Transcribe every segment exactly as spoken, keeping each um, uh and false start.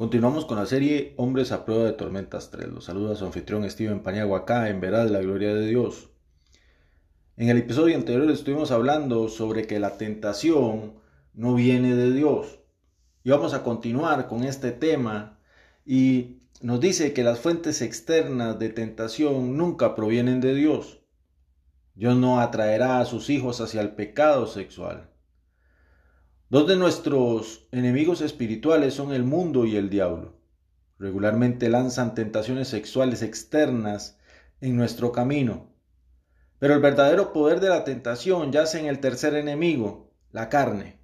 Continuamos con la serie Hombres a prueba de tormentas tres. Los saluda su anfitrión Steven Pañagua acá en Verás la Gloria de Dios. En el episodio anterior estuvimos hablando sobre que la tentación no viene de Dios. Y vamos a continuar con este tema y nos dice que las fuentes externas de tentación nunca provienen de Dios. Dios no atraerá a sus hijos hacia el pecado sexual. Dos de nuestros enemigos espirituales son el mundo y el diablo. Regularmente lanzan tentaciones sexuales externas en nuestro camino. Pero el verdadero poder de la tentación yace en el tercer enemigo, la carne.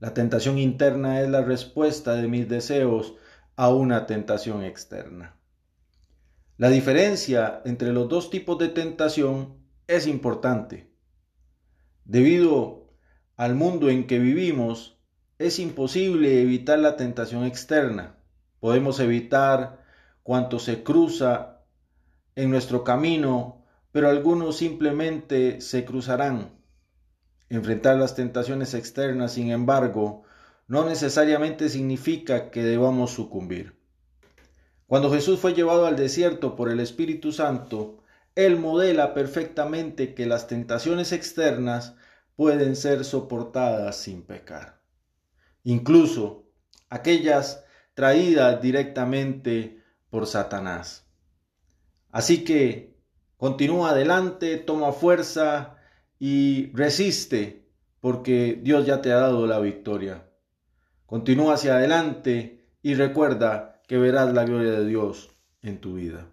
La tentación interna es la respuesta de mis deseos a una tentación externa. La diferencia entre los dos tipos de tentación es importante. Debido a Al mundo en que vivimos, es imposible evitar la tentación externa. Podemos evitar cuanto se cruza en nuestro camino, pero algunos simplemente se cruzarán. Enfrentar las tentaciones externas, sin embargo, no necesariamente significa que debamos sucumbir. Cuando Jesús fue llevado al desierto por el Espíritu Santo, Él modela perfectamente que las tentaciones externas pueden ser soportadas sin pecar, incluso aquellas traídas directamente por Satanás. Así que continúa adelante, toma fuerza y resiste, porque Dios ya te ha dado la victoria. Continúa hacia adelante y recuerda que verás la gloria de Dios en tu vida.